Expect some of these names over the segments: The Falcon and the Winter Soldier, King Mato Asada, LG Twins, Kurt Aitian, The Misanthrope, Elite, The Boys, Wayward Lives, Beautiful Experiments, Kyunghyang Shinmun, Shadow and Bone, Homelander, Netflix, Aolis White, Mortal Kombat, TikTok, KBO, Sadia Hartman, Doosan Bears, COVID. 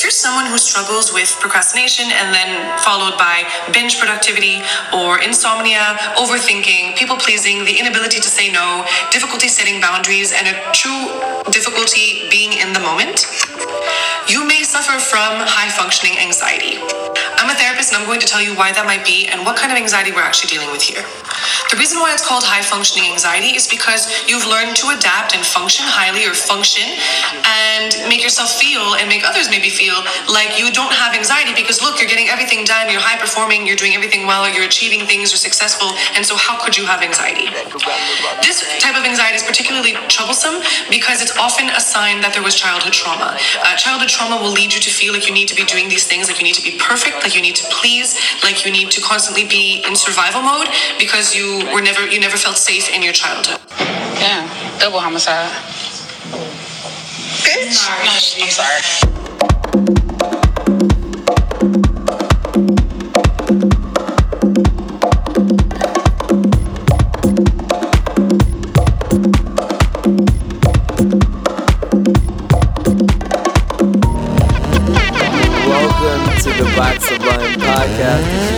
if you're someone who struggles with procrastination and then followed by binge productivity or insomnia, overthinking, people pleasing, the inability to say no, difficulty setting boundaries, and a true difficulty being in the moment, you may suffer from high-functioning anxiety. I'm a therapist and I'm going to tell you why that might be and what kind of anxiety we're actually dealing with here. The reason why it's called high-functioning anxiety is because you've learned to adapt and function highly or function and make yourself feel and make others maybe feel like you don't have anxiety because look, you're getting everything done, you're high-performing, you're doing everything well, you're achieving things, you're successful, and so how could you have anxiety? This type of anxiety is particularly troublesome because it's often a sign that there was childhood trauma. Childhood trauma will lead you to feel like you need to be doing these things, like you need to be perfect, like you need to please, like you need to constantly be in survival mode because you never felt safe in your childhood. Yeah, double homicide. Bitch. Sorry. No, I'm sorry. This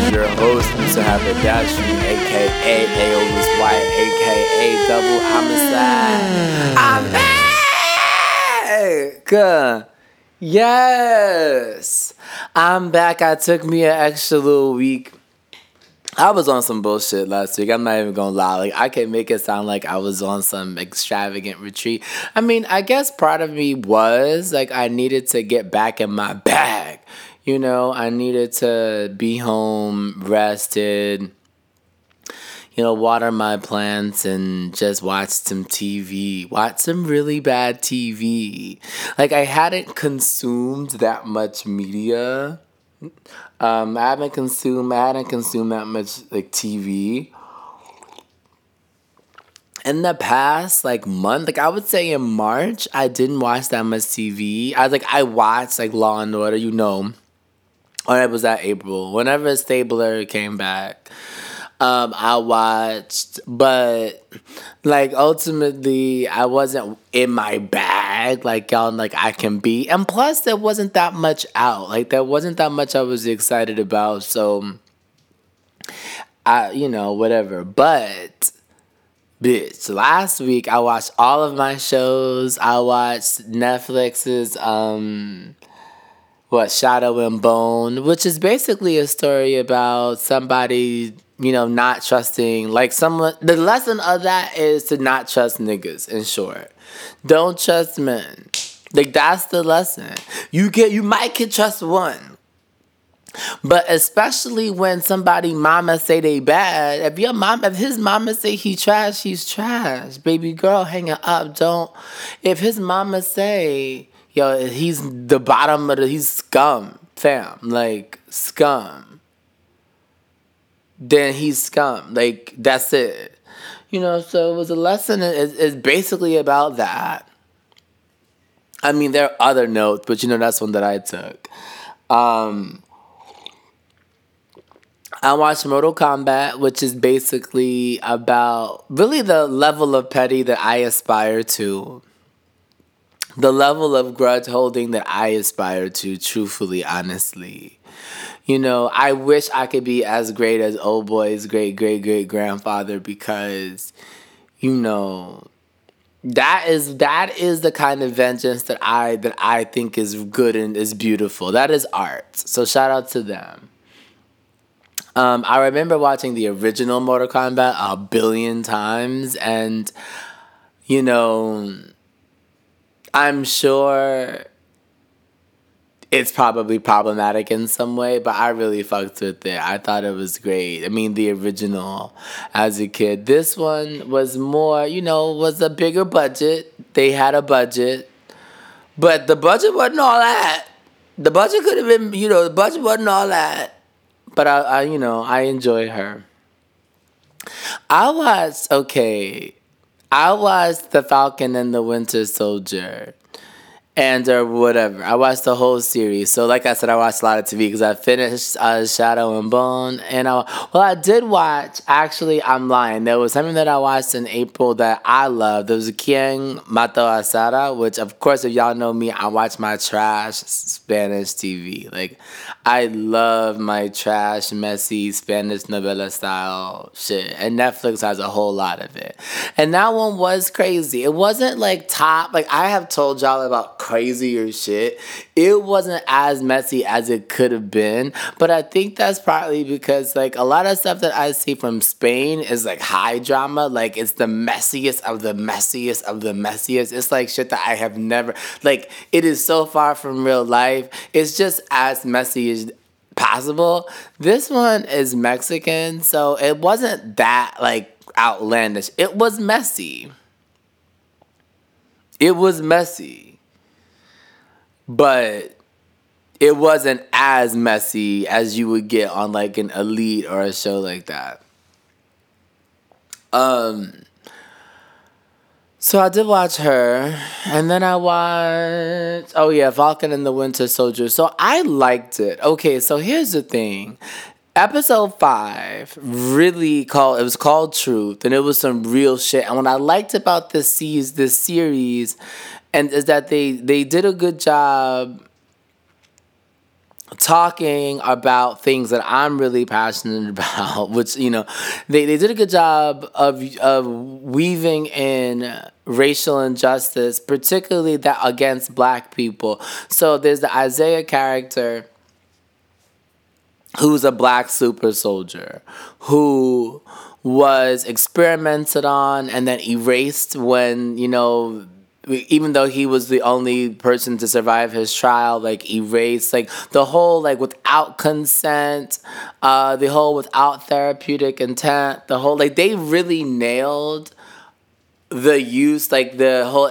is your host, Mr. Haberdashery, a.k.a. Aolis White, a.k.a. Double Homicide. I'm back! Yes! I'm back. I took me an extra little week. I was on some bullshit last week. I'm not even going to lie. Like, I can make it sound like I was on some extravagant retreat. I mean, I guess part of me was, like, I needed to get back in my bag. You know, I needed to be home, rested, you know, water my plants and just watch some TV. Watch some really bad TV. Like, I hadn't consumed that much media. I hadn't consumed that much, like, TV. In the past, like, month, like, I would say in March, I didn't watch that much TV. I watched, like, Law & Order, you know. Or it was that April. Whenever Stabler came back, I watched. But, like, ultimately, I wasn't in my bag. Like, y'all, like, I can be. And plus, there wasn't that much out. Like, there wasn't that much I was excited about. So, you know, whatever. But, bitch, last week, I watched all of my shows. I watched Netflix's, Shadow and Bone, which is basically a story about somebody, you know, not trusting, like, someone. The lesson of that is to not trust niggas, in short. Don't trust men. Like, that's the lesson. You might trust one. But especially when somebody mama say they bad, if his mama say he trash, he's trash. Baby girl, hang it up. If his mama say, yo, he's scum, fam. Like, scum. Then he's scum. Like, that's it. You know, so it was a lesson. It's basically about that. I mean, there are other notes, but, you know, that's one that I took. I watched Mortal Kombat, which is basically about really the level of petty that I aspire to. The level of grudge holding that I aspire to, truthfully, honestly. You know, I wish I could be as great as old boy's great-great-great-grandfather because, you know, that is the kind of vengeance that I think is good and is beautiful. That is art. So shout out to them. I remember watching the original Mortal Kombat 1 billion times and, you know, I'm sure it's probably problematic in some way, but I really fucked with it. I thought it was great. I mean, the original as a kid. This one was more, you know, was a bigger budget. They had a budget, but the budget wasn't all that. The budget could have been, you know, the budget wasn't all that. But, I you know, I enjoy her. I watched The Falcon and the Winter Soldier. and or whatever. I watched the whole series. So like I said, I watched a lot of TV because I finished Shadow and Bone. And I did watch, actually, I'm lying. There was something that I watched in April that I loved. There was King Mato Asada, which of course, if y'all know me, I watch my trash Spanish TV. Like, I love my trash, messy Spanish novella style shit. And Netflix has a whole lot of it. And that one was crazy. It wasn't like top, like I have told y'all about crazier shit. It wasn't as messy as it could have been, but I think that's partly because like a lot of stuff that I see from Spain is like high drama, like it's the messiest of the messiest of the messiest. It's like shit that I have never, like it is so far from real life. It's just as messy as possible. This one is Mexican, so it wasn't that like outlandish. It was messy. It was messy. But it wasn't as messy as you would get on like an Elite or a show like that. So I did watch her, and then I watched, Falcon and the Winter Soldier. So I liked it. Okay, so here's the thing. Episode 5 was called Truth, and it was some real shit. And what I liked about this series and is that they did a good job talking about things that I'm really passionate about, which, you know, they did a good job of weaving in racial injustice, particularly that against black people. So there's the Isaiah character, who's a black super soldier, who was experimented on and then erased when, you know, even though he was the only person to survive his trial, like erased, like the whole like without consent, the whole without therapeutic intent, the whole like they really nailed the use, like the whole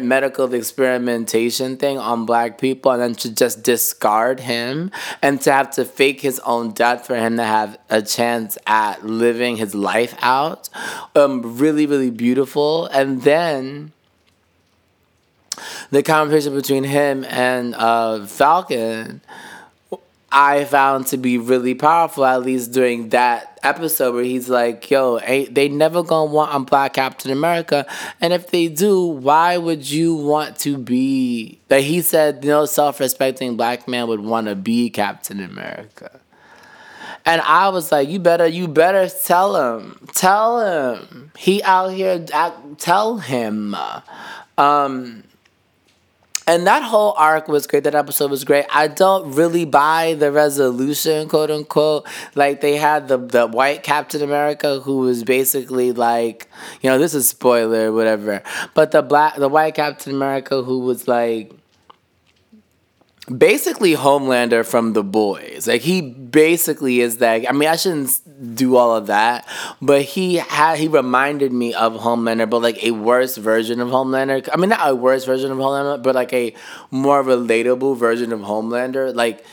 medical experimentation thing on black people, and then to just discard him and to have to fake his own death for him to have a chance at living his life out. Really, really beautiful. And then the conversation between him and Falcon, I found to be really powerful, at least during that episode where he's like, yo, they never gonna want a black Captain America. And if they do, why would you want to be... Like he said, no self-respecting black man would want to be Captain America. And I was like, you better tell him. Tell him. He out here, tell him. And that whole arc was great. That episode was great. I don't really buy the resolution, quote unquote. Like they had the white Captain America who was basically like, you know, this is spoiler, whatever. But the white Captain America who was like basically Homelander from The Boys. Like he basically is that. I mean, I shouldn't do all of that, but he reminded me of Homelander, but like a worse version of Homelander. I mean, not a worse version of Homelander, but like a more relatable version of Homelander. Like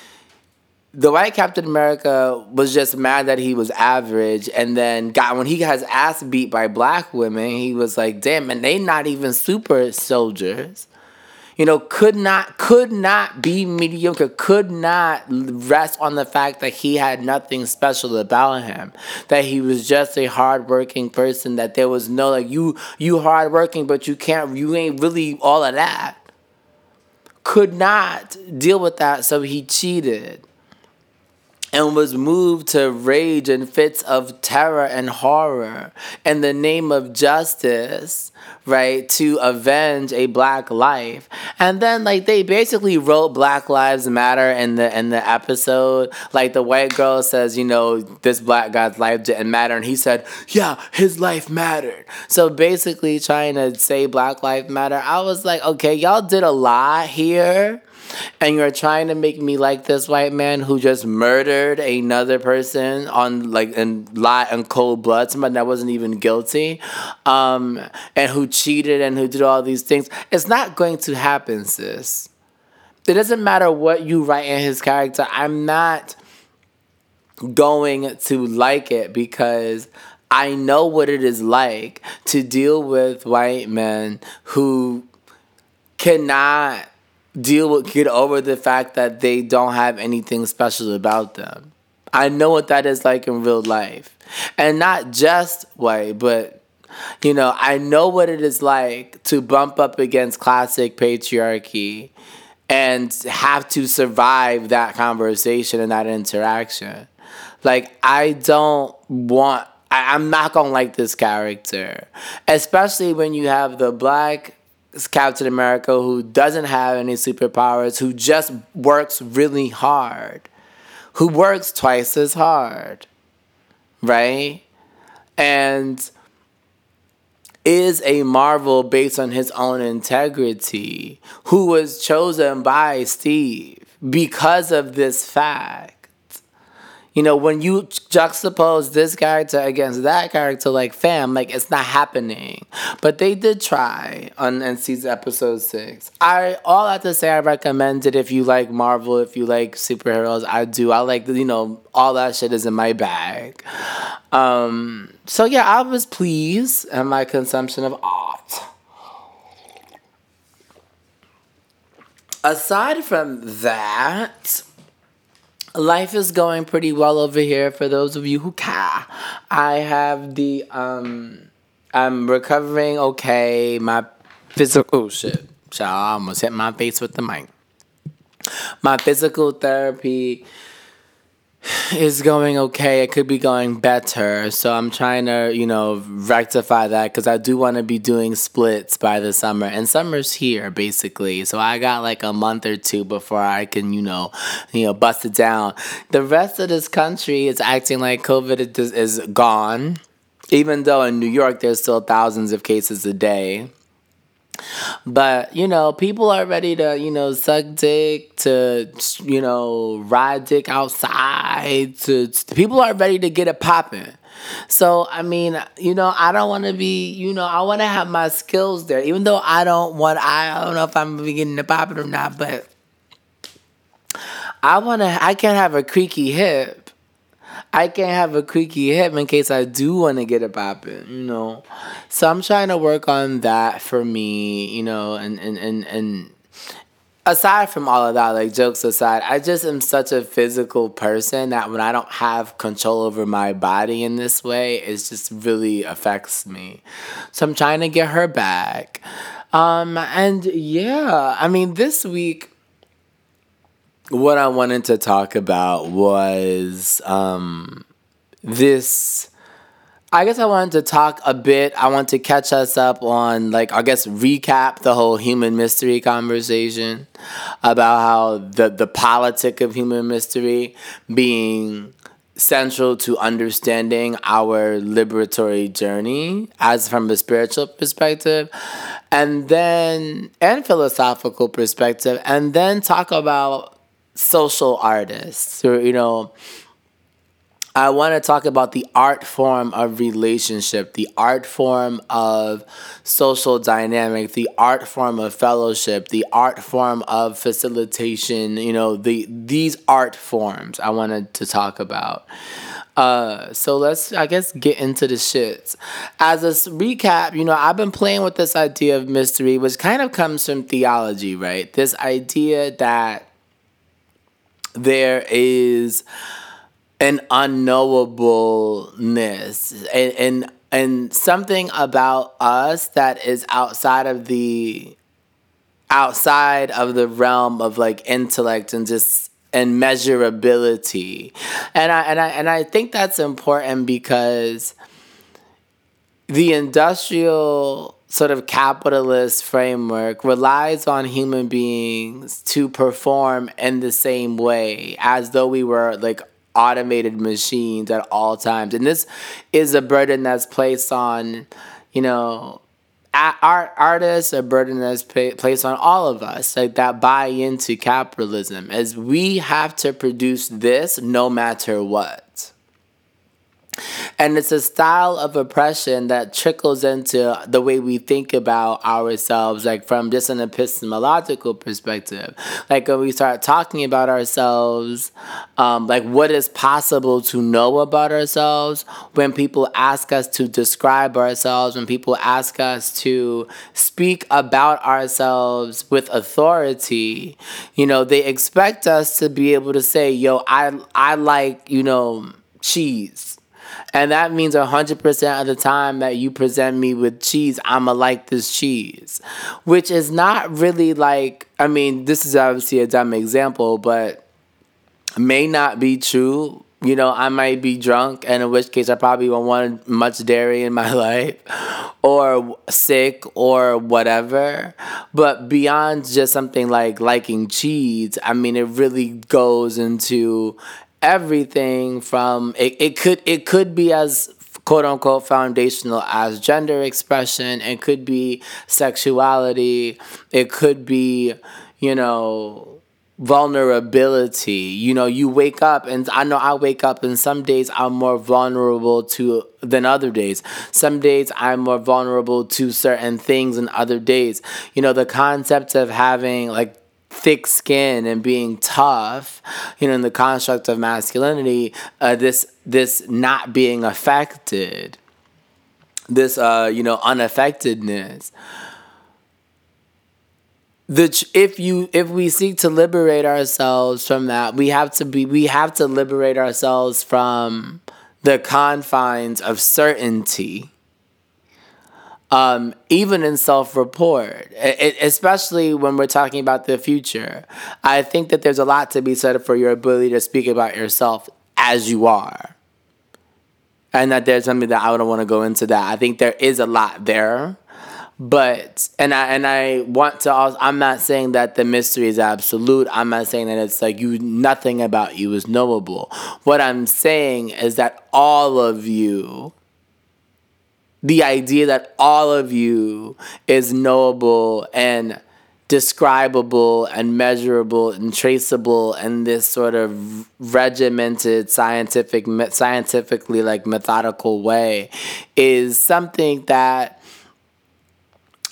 the white Captain America was just mad that he was average, and then when he got his ass beat by black women, he was like, "Damn, and they not even super soldiers." You know, could not be mediocre, could not rest on the fact that he had nothing special about him, that he was just a hardworking person, that there was no, like, you hardworking, but you ain't really all of that. Could not deal with that, so he cheated and was moved to rage and fits of terror and horror in the name of justice, right, to avenge a black life. And then, like, they basically wrote Black Lives Matter in the episode. Like, the white girl says, you know, this black guy's life didn't matter. And he said, yeah, his life mattered. So basically trying to say Black Lives Matter. I was like, okay, y'all did a lot here. And you're trying to make me like this white man who just murdered another person on like in cold blood, somebody that wasn't even guilty, and who cheated and who did all these things. It's not going to happen, sis. It doesn't matter what you write in his character. I'm not going to like it because I know what it is like to deal with white men who cannot deal with, get over the fact that they don't have anything special about them. I know what that is like in real life. And not just white, but, you know, I know what it is like to bump up against classic patriarchy and have to survive that conversation and that interaction. Like, I don't want... I'm not going to like this character. Especially when you have the black Captain America who doesn't have any superpowers, who just works really hard, who works twice as hard, right? And is a marvel based on his own integrity, who was chosen by Steve because of this fact. You know, when you juxtapose this character against that character, like, fam, like, it's not happening. But they did try on season episode 6. All I have to say, I recommend it if you like Marvel, if you like superheroes. I do. I like, you know, all that shit is in my bag. So, yeah, I was pleased at my consumption of art. Aside from that... life is going pretty well over here for those of you who care. I have the, I'm recovering okay. My physical shit. So I almost hit my face with the mic. My physical therapy is going okay. It could be going better. So I'm trying to, you know, rectify that because I do want to be doing splits by the summer. And summer's here, basically. So I got like a month or two before I can, you know, bust it down. The rest of this country is acting like COVID is gone. Even though in New York there's still thousands of cases a day. But, you know, people are ready to, you know, suck dick, to, you know, ride dick outside. People are ready to get it popping. So, I mean, you know, I don't want to be, you know, I want to have my skills there. Even though I don't know if I'm going to be getting it popping or not, but I can't have a creaky hip. I can't have a creaky hip in case I do want to get it popping, you know. So I'm trying to work on that for me, you know, and aside from all of that, like jokes aside, I just am such a physical person that when I don't have control over my body in this way, it just really affects me. So I'm trying to get her back. And yeah, I mean, this week, what I wanted to talk about was this. I guess I wanted to talk a bit. I want to catch us up on, like, I guess recap the whole human mystery conversation about how the politic of human mystery being central to understanding our liberatory journey as from a spiritual perspective and philosophical perspective, and then talk about social artists. So, you know, I want to talk about the art form of relationship, the art form of social dynamic, the art form of fellowship, the art form of facilitation, you know, these art forms I wanted to talk about. So let's, I guess, get into the shits. As a recap, you know, I've been playing with this idea of mystery, which kind of comes from theology, right? This idea that there is an unknowableness and something about us that is outside of the realm of, like, intellect and just and measurability. And I think that's important because the industrial sort of capitalist framework relies on human beings to perform in the same way as though we were, like, automated machines at all times. And this is a burden that's placed on, you know, artists, a burden that's placed on all of us, like, that buy into capitalism, as we have to produce this no matter what. And it's a style of oppression that trickles into the way we think about ourselves, like from just an epistemological perspective. Like when we start talking about ourselves, like what is possible to know about ourselves, when people ask us to describe ourselves, when people ask us to speak about ourselves with authority, you know, they expect us to be able to say, yo, I like, you know, cheese. And that means 100% of the time that you present me with cheese, I'ma like this cheese. Which is not really like, I mean, this is obviously a dumb example, but may not be true. You know, I might be drunk, and in which case I probably won't want much dairy in my life, or sick, or whatever. But beyond just something like liking cheese, I mean, it really goes into everything from it could be as quote unquote foundational as gender expression. It could be sexuality. It could be, you know, vulnerability. You know, you wake up, and I know I wake up, and some days I'm more vulnerable to than other days. Some days I'm more vulnerable to certain things than other days. You know, the concept of having like thick skin and being tough, you know, in the construct of masculinity, this not being affected, this, you know, unaffectedness. If we seek to liberate ourselves from that, we have to liberate ourselves from the confines of certainty. Even in self-report, especially when we're talking about the future. I think that there's a lot to be said for your ability to speak about yourself as you are. And that there's something that I don't want to go into that. I think there is a lot there. But, and I want to also, I'm not saying that the mystery is absolute. I'm not saying that it's like you, nothing about you is knowable. What I'm saying is that all of you, the idea that all of you is knowable and describable and measurable and traceable in this sort of regimented, scientifically like methodical way is something that,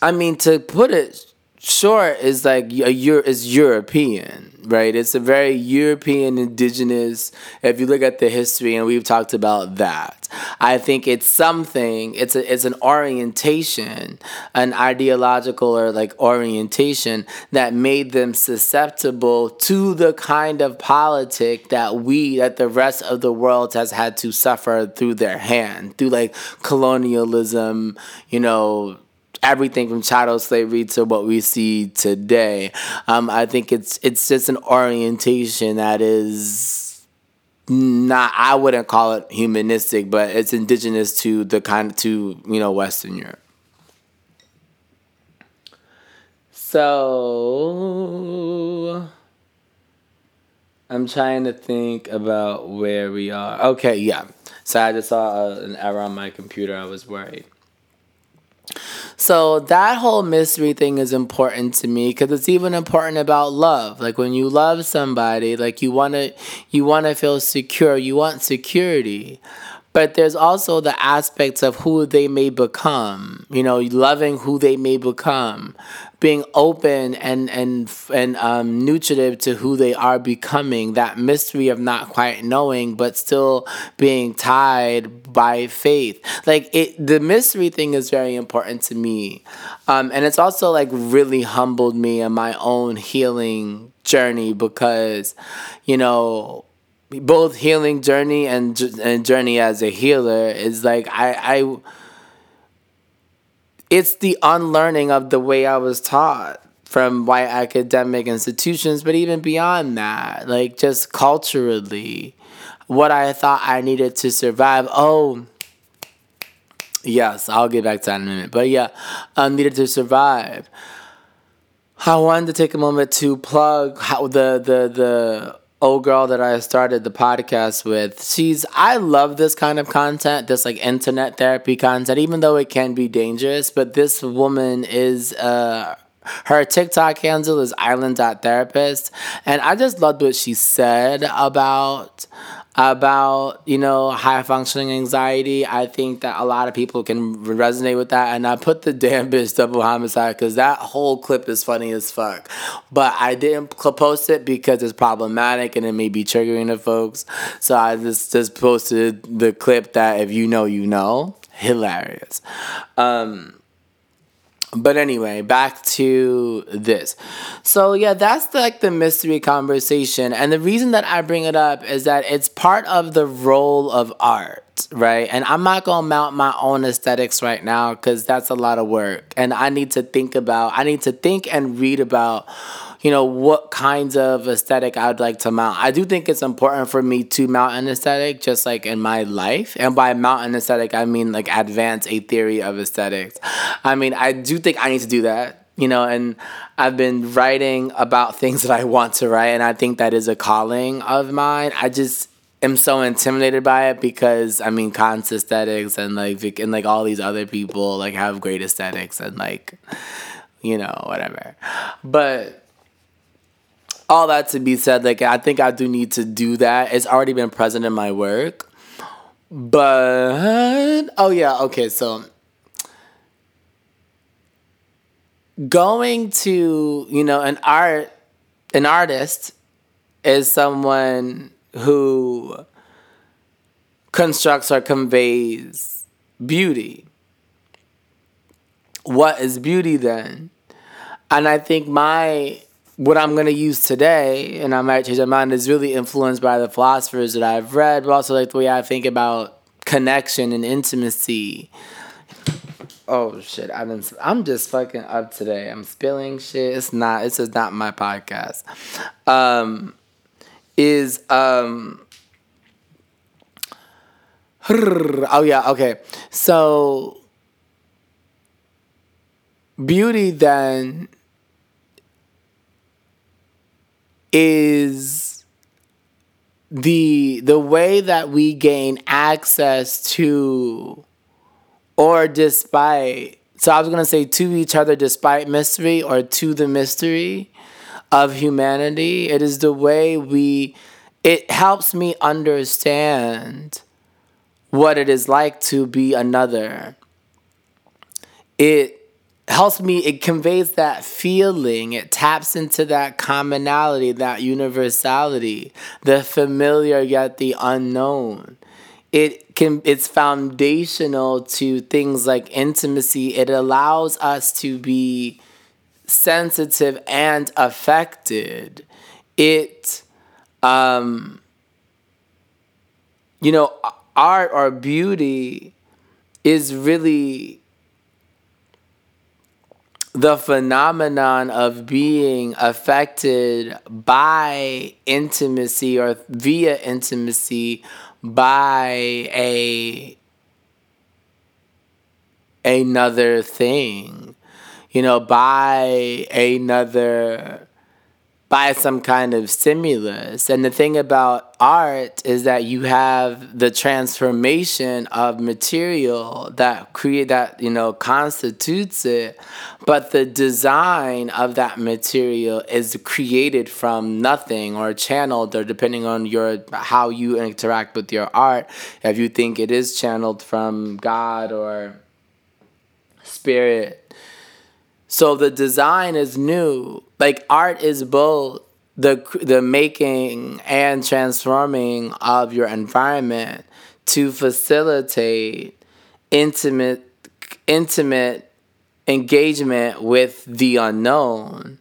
I mean, to put it short, is like it's European. Right, it's a very European indigenous. If you look at the history, and we've talked about that, I think it's something. It's an orientation, an ideological or like orientation that made them susceptible to the kind of politic that the rest of the world has had to suffer through their hand, through like colonialism, you know. Everything from chattel slavery to what we see today. I think it's just an orientation that is not, I wouldn't call it humanistic, but it's indigenous to Western Europe. So I'm trying to think about where we are. Okay, yeah. So I just saw an error on my computer. I was worried. So that whole mystery thing is important to me because it's even important about love. Like when you love somebody, like you want to feel secure, you want security. But there's also the aspects of who they may become, you know, loving who they may become, being open and nutritive to who they are becoming, that mystery of not quite knowing, but still being tied by faith. Like the mystery thing is very important to me. And it's also like really humbled me in my own healing journey because, you know, both healing journey and journey as a healer is like I it's the unlearning of the way I was taught from white academic institutions, but even beyond that, like just culturally, what I thought I needed to survive. Oh, yes, I'll get back to that in a minute. But yeah, I needed to survive. I wanted to take a moment to plug how the old girl that I started the podcast with, I love this kind of content, this like internet therapy content, even though it can be dangerous, but this woman is, her TikTok handle is island.therapist, and I just loved what she said about about, you know, high-functioning anxiety. I think that a lot of people can resonate with that. And I put the damn bitch double homicide because that whole clip is funny as fuck. But I didn't post it because it's problematic and it may be triggering to folks. So I just posted the clip that if you know, you know. Hilarious. But anyway, back to this. So yeah, that's the mystery conversation. And the reason that I bring it up is that it's part of the role of art, right? And I'm not going to mount my own aesthetics right now because that's a lot of work. And I need to think and read about, you know, what kinds of aesthetic I would like to mount. I do think it's important for me to mount an aesthetic just like in my life. And by mount an aesthetic, I mean like advance a theory of aesthetics. I mean, I do think I need to do that, you know, and I've been writing about things that I want to write. And I think that is a calling of mine. I just am so intimidated by it because, I mean, Kant's aesthetics and all these other people like have great aesthetics and like, you know, whatever. But all that to be said, like, I think I do need to do that. It's already been present in my work. But, oh yeah, okay, so going to, you know, an artist is someone who constructs or conveys beauty. What is beauty then? And I think what I'm going to use today, and I might change my mind, is really influenced by the philosophers that I've read, but also like the way I think about connection and intimacy. Oh, shit. I'm just fucking up today. I'm spilling shit. It's just not my podcast. Oh, yeah. Okay. So beauty then is the way that we gain access to or despite. So I was going to say to each other despite mystery or to the mystery of humanity. It is the way it helps me understand what it is like to be another. It conveys that feeling, it taps into that commonality, that universality, the familiar yet the unknown. It's foundational to things like intimacy. It allows us to be sensitive and affected. Art or beauty is really the phenomenon of being affected by intimacy or via intimacy by another thing, you know, by some kind of stimulus. And the thing about art is that you have the transformation of material that constitutes it, but the design of that material is created from nothing or channeled, or depending on how you interact with your art, if you think it is channeled from God or spirit. So the design is new. Like, art is both the making and transforming of your environment to facilitate intimate engagement with the unknown,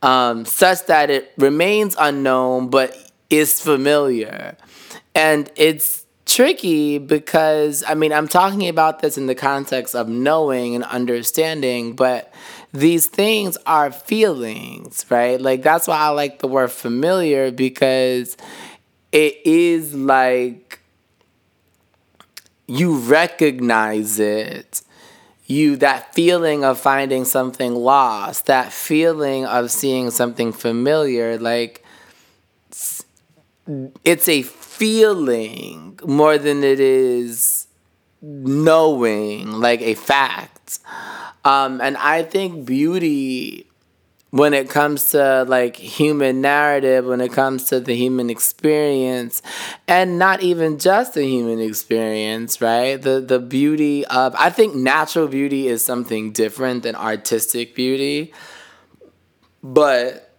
such that it remains unknown but is familiar. And it's tricky because, I mean, I'm talking about this in the context of knowing and understanding, but these things are feelings, right? Like, that's why I like the word familiar, because it is like you recognize it. That feeling of finding something lost, that feeling of seeing something familiar, like, it's a feeling more than it is knowing, like a fact. And I think beauty when it comes to like human narrative, when it comes to the human experience, and not even just the human experience, right? The beauty of, I think natural beauty is something different than artistic beauty, but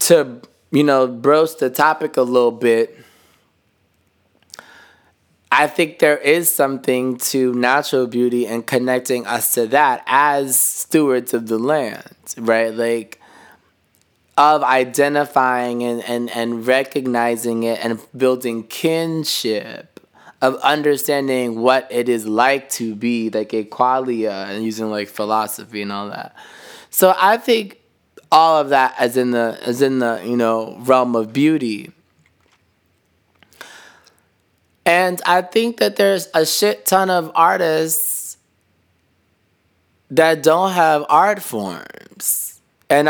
to, you know, broach the topic a little bit, I think there is something to natural beauty and connecting us to that as stewards of the land, right? Like, of identifying and recognizing it and building kinship, of understanding what it is like to be, like, equalia, and using, like, philosophy and all that. So I think all of that is in the, you know, realm of beauty. And I think that there's a shit ton of artists that don't have art forms. And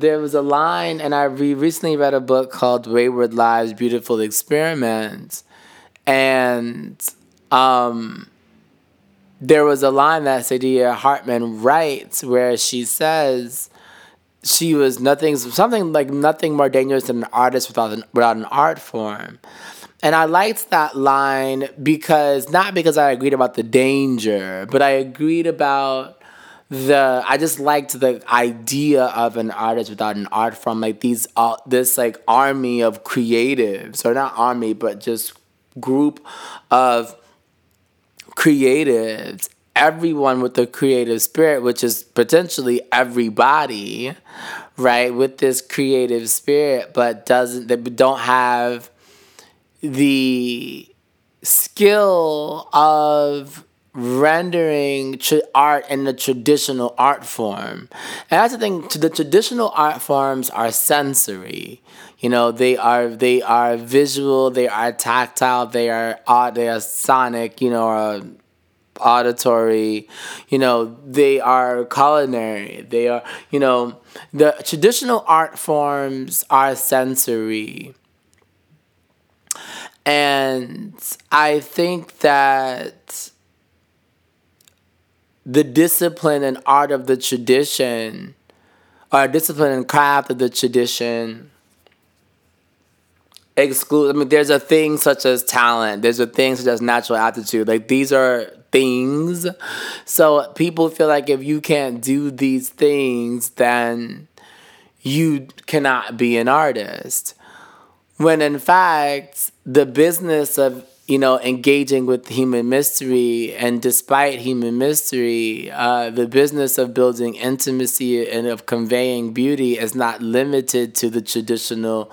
there was a line, and I recently read a book called Wayward Lives, Beautiful Experiments. And there was a line that Sadia Hartman writes where she says she was nothing more dangerous than an artist without an art form. And I liked that line because I agreed about the danger, but I agreed about I just liked the idea of an artist without an art form, like this army of creatives, or not army, but just group of creatives, everyone with a creative spirit, which is potentially everybody, right? With this creative spirit, but don't have the skill of rendering art in the traditional art form. And that's the thing, the traditional art forms are sensory. You know, they are visual, they are tactile, they are sonic, you know, or auditory, you know, they are culinary, they are, you know, the traditional art forms are sensory. And I think that the discipline and art of the tradition, or discipline and craft of the tradition, there's a thing such as talent. There's a thing such as natural aptitude. Like, these are things. So people feel like if you can't do these things, then you cannot be an artist. When in fact, the business of, you know, engaging with human mystery, and despite human mystery, the business of building intimacy and of conveying beauty is not limited to the traditional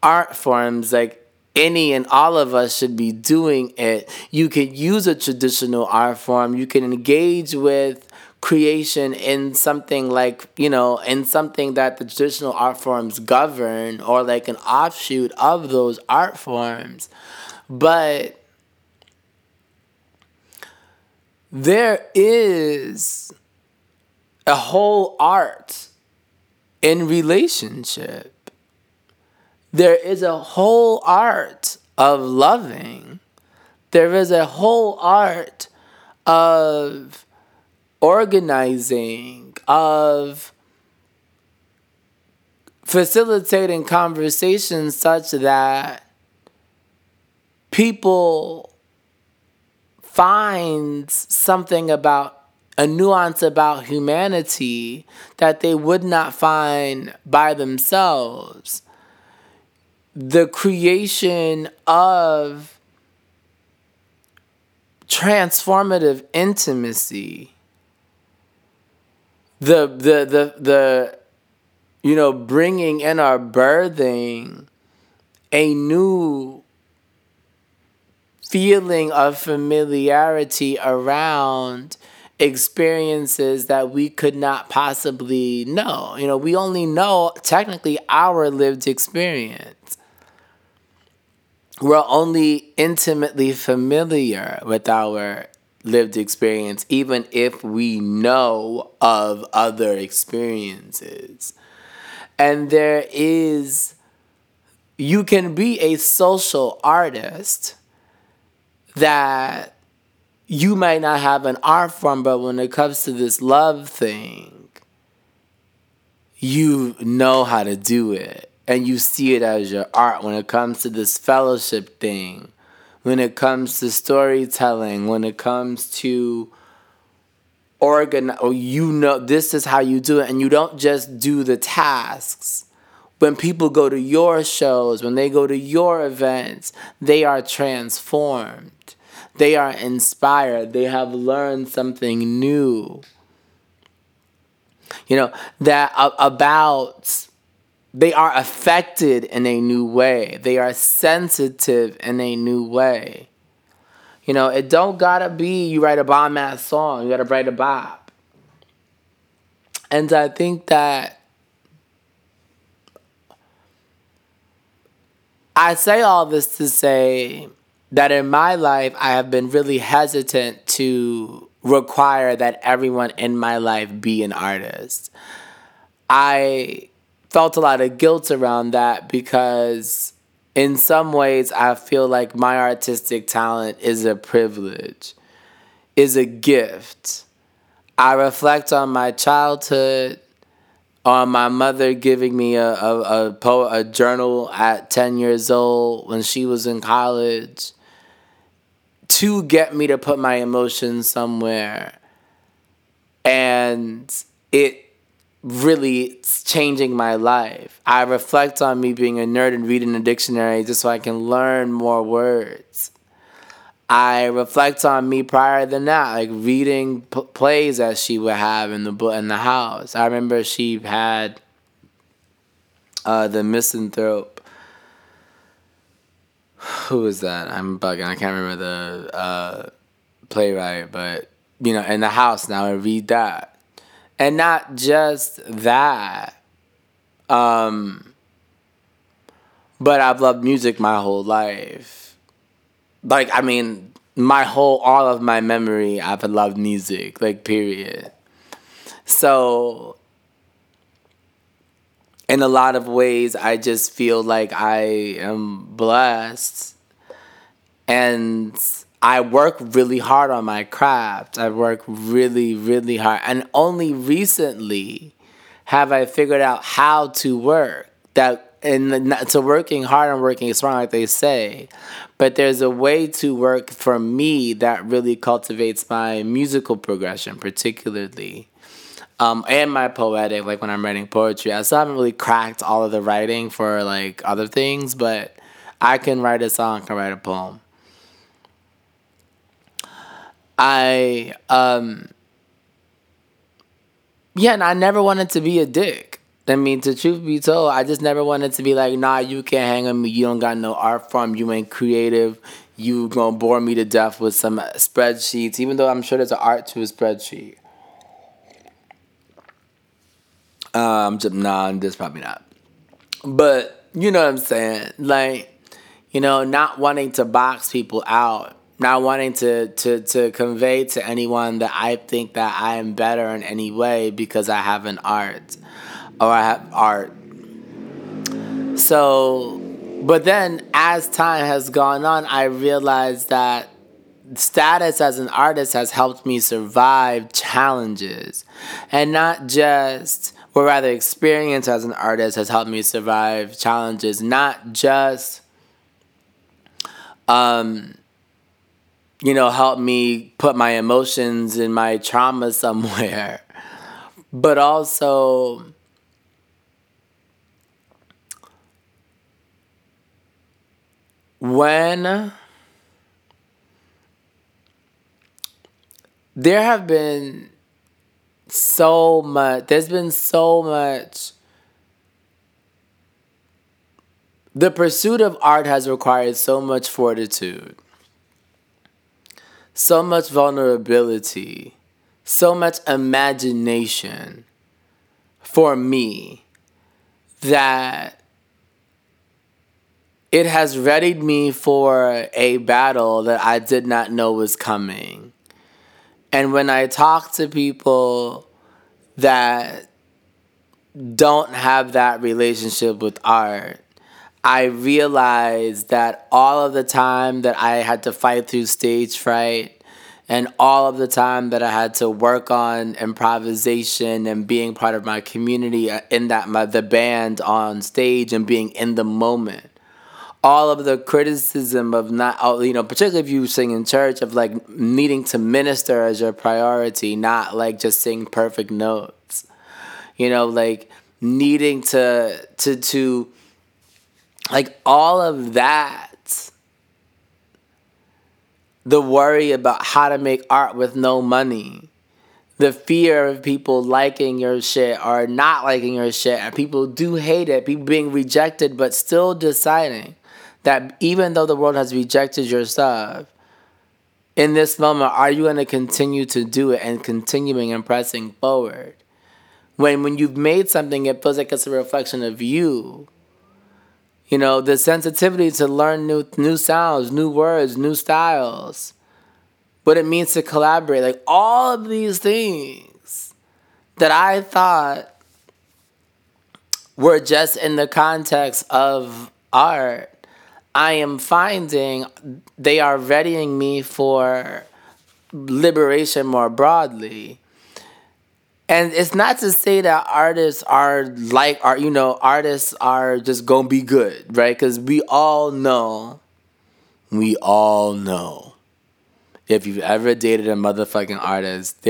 art forms. Like, any and all of us should be doing it. You can use a traditional art form. You can engage with creation in something like, you know, in something that the traditional art forms govern, or like an offshoot of those art forms. But there is a whole art in relationship. There is a whole art of loving. There is a whole art of organizing, of facilitating conversations such that people find something about, a nuance about humanity that they would not find by themselves. The creation of transformative intimacy, the you know, bringing in or birthing a new feeling of familiarity around experiences that we could not possibly know. You know, we only know technically our lived experience. We're only intimately familiar with our lived experience, even if we know of other experiences. And you can be a social artist that you might not have an art form, but when it comes to this love thing, you know how to do it. And you see it as your art when it comes to this fellowship thing, when it comes to storytelling, when it comes to organize, or you know, this is how you do it. And you don't just do the tasks. When people go to your shows, when they go to your events, they are transformed. They are inspired. They have learned something new. You know, that about, they are affected in a new way. They are sensitive in a new way. You know, it don't gotta be you write a bomb ass song, you gotta write a bop. And I think that I say all this to say that in my life, I have been really hesitant to require that everyone in my life be an artist. I felt a lot of guilt around that because in some ways I feel like my artistic talent is a privilege, is a gift. I reflect on my childhood, on my mother giving me a journal at 10 years old when she was in college to get me to put my emotions somewhere. And it really changing my life. I reflect on me being a nerd and reading a dictionary just so I can learn more words. I reflect on me prior than that, like reading plays that she would have in the house. I remember she had The Misanthrope. Who was that? I'm bugging. I can't remember the playwright, but, you know, in the house now, I read that. And not just that, but I've loved music my whole life. Like, I mean, all of my memory, I've loved music, like, period. So, in a lot of ways, I just feel like I am blessed. And I work really hard on my craft. I work really, really hard. And only recently have I figured out how to work. So working hard and working smart, like they say. But there's a way to work for me that really cultivates my musical progression, particularly. And my poetic, like when I'm writing poetry. I still haven't really cracked all of the writing for like other things, but I can write a song, I can write a poem. And I never wanted to be a dick. I mean, to truth be told, I just never wanted to be like, nah, you can't hang on me. You don't got no art form. You ain't creative. You gonna bore me to death with some spreadsheets, even though I'm sure there's an art to a spreadsheet. There's probably not. But you know what I'm saying? Like, you know, not wanting to box people out. Not wanting to convey to anyone that I think that I am better in any way because I have an art or I have art. So, but then as time has gone on, I realized that status as an artist has helped me survive challenges and not just, or rather experience as an artist has helped me survive challenges, not just, you know, help me put my emotions and my trauma somewhere. But also, when there's been so much, the pursuit of art has required so much fortitude. So much vulnerability, so much imagination for me that it has readied me for a battle that I did not know was coming. And when I talk to people that don't have that relationship with art, I realized that all of the time that I had to fight through stage fright And all of the time that I had to work on improvisation and being part of my community in the band on stage and being in the moment. All of the criticism of not, particularly if you sing in church, of like needing to minister as your priority, not like just sing perfect notes. Like needing to like all of that. The worry about how to make art with no money. The fear of people liking your shit or not liking your shit. And people do hate it. People being rejected, but still deciding that even though the world has rejected your stuff, in this moment, are you going to continue to do it and continuing and pressing forward? When you've made something, it feels like it's a reflection of you. The sensitivity to learn new sounds, new words, new styles, what it means to collaborate, like all of these things that I thought were just in the context of art, I am finding they are readying me for liberation more broadly. And it's not to say that artists are just going to be good, right? Because we all know, if you've ever dated a motherfucking artist,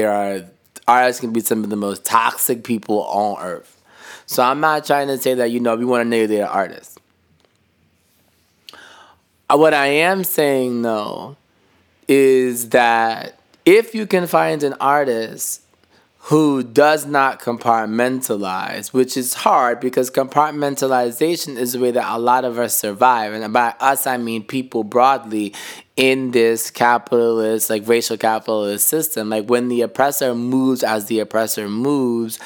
artists can be some of the most toxic people on earth. So I'm not trying to say that, we want to nail date an artist. What I am saying, though, is that if you can find an artist who does not compartmentalize, which is hard because compartmentalization is the way that a lot of us survive. And by us, I mean people broadly in this capitalist, like racial capitalist system. Like when the oppressor moves as the oppressor moves,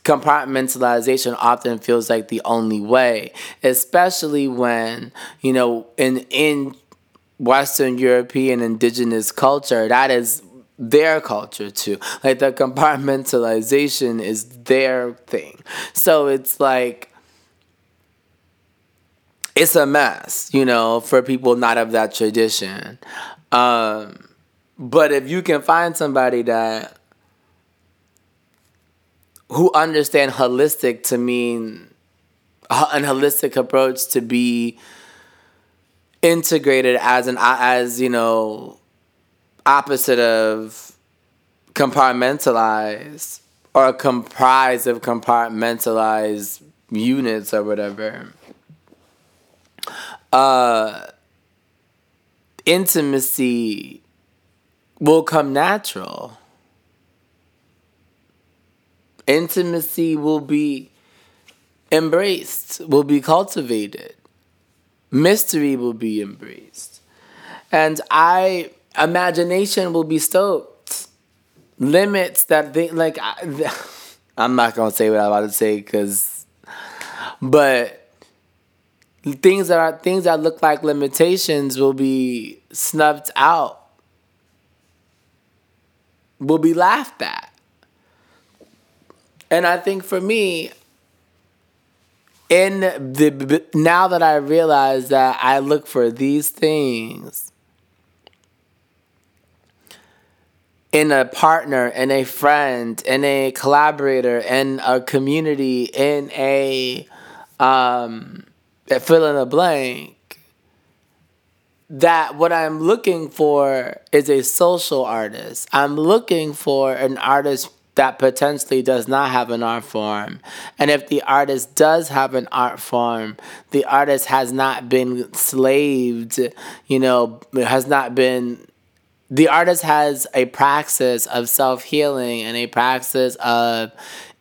compartmentalization often feels like the only way, especially when, in Western European indigenous culture, that is their culture too. Like the compartmentalization is their thing. So it's like, it's a mess, for people not of that tradition. But if you can find somebody who understand holistic to mean an holistic approach to be integrated as opposite of compartmentalized or comprised of compartmentalized units or whatever. Intimacy will come natural. Intimacy will be embraced, will be cultivated. Mystery will be embraced. And imagination will be stoked. Limits that they like. I'm not gonna say what I'm about to say, but things that look like limitations will be snuffed out. Will be laughed at. And I think for me, now that I realize that I look for these things in a partner, in a friend, in a collaborator, in a community, in a fill in the blank, that what I'm looking for is a social artist. I'm looking for an artist that potentially does not have an art form. And if the artist does have an art form, the artist has not been slaved, the artist has a praxis of self-healing and a praxis of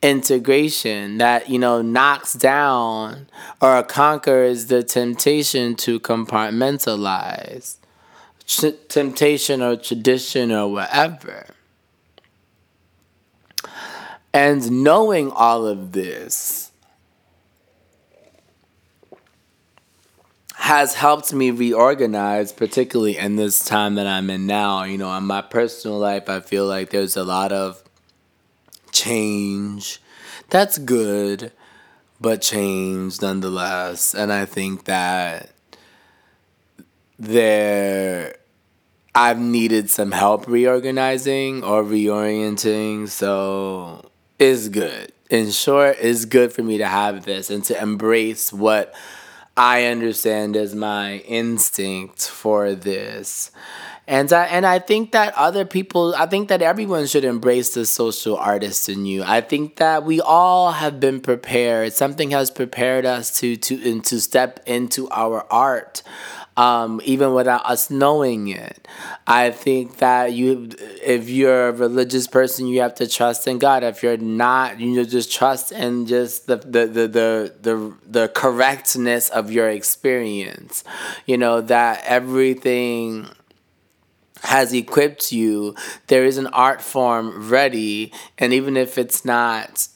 integration that, knocks down or conquers the temptation to compartmentalize, temptation or tradition or whatever. And knowing all of this has helped me reorganize, particularly in this time that I'm in now. In my personal life, I feel like there's a lot of change. That's good, but change nonetheless. And I think that I've needed some help reorganizing or reorienting, so it's good. In short, it's good for me to have this and to embrace what I understand as my instinct for this. And I think that other people, I think that everyone should embrace the social artist in you. I think that we all have been prepared. Something has prepared us to step into our art, even without us knowing it. I think that if you're a religious person, you have to trust in God. If you're not, you just trust in just the correctness of your experience. You know, that everything has equipped you. There is an art form ready, and even if it's not,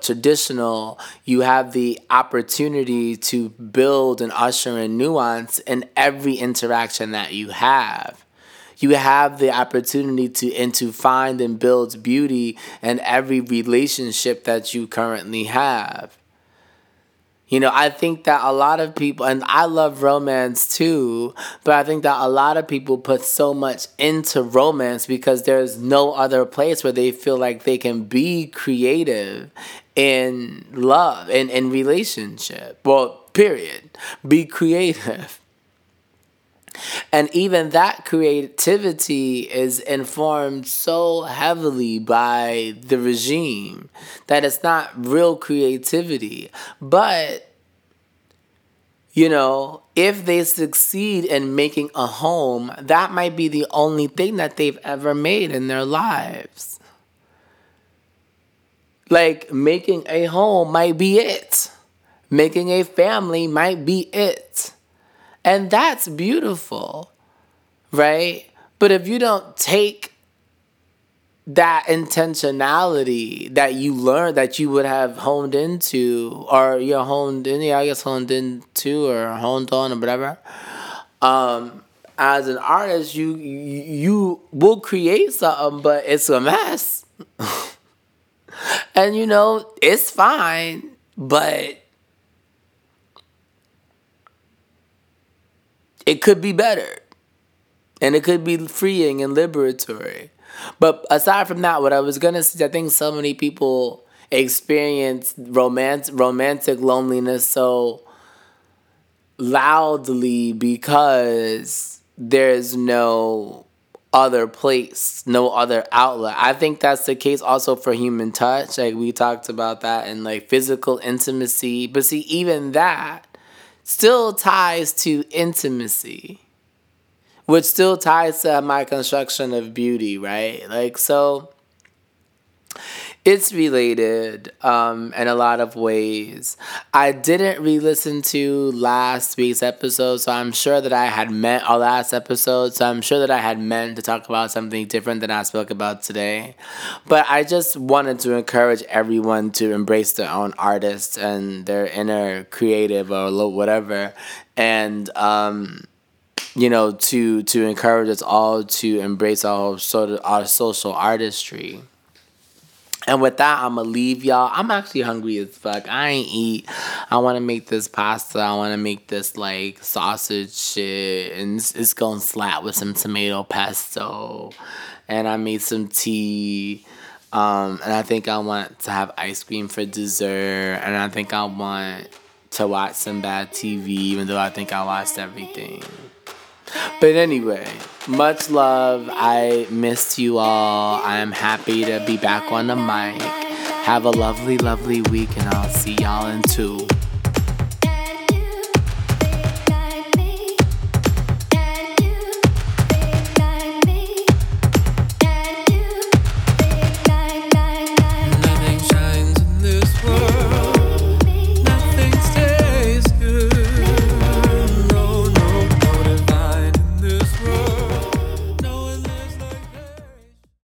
traditional, you have the opportunity to build and usher in nuance in every interaction that you have. You have the opportunity to find and build beauty in every relationship that you currently have. I think that a lot of people, and I love romance too, but I think that a lot of people put so much into romance because there's no other place where they feel like they can be creative in love and in relationship. Well, period. Be creative. And even that creativity is informed so heavily by the regime that it's not real creativity. But, if they succeed in making a home, that might be the only thing that they've ever made in their lives. Like, making a home might be it. Making a family might be it. And that's beautiful, right? But if you don't take that intentionality that you learned, that you would have honed into, or you're honed on or whatever, as an artist, you will create something, but it's a mess. And, it's fine, but it could be better, and it could be freeing and liberatory. But aside from that, what I was going to say, I think so many people experience romantic loneliness so loudly because there's no other place, no other outlet. I think that's the case also for human touch. Like, we talked about that, and like physical intimacy. But see, even that still ties to intimacy, which still ties to my construction of beauty, right? Like, so it's related in a lot of ways. I didn't re-listen to last week's episode, so I'm sure that I had meant our last episode, so I'm sure that I had meant to talk about something different than I spoke about today. But I just wanted to encourage everyone to embrace their own artist and their inner creative or whatever, and to encourage us all to embrace our social artistry. And with that, I'm going to leave y'all. I'm actually hungry as fuck. I ain't eat. I want to make this pasta. I want to make this, like, sausage shit. And it's going to slap with some tomato pesto. And I made some tea. And I think I want to have ice cream for dessert. And I think I want to watch some bad TV, even though I think I watched everything. But anyway, much love. I missed you all. I'm happy to be back on the mic. Have a lovely, lovely week, and I'll see y'all in 2.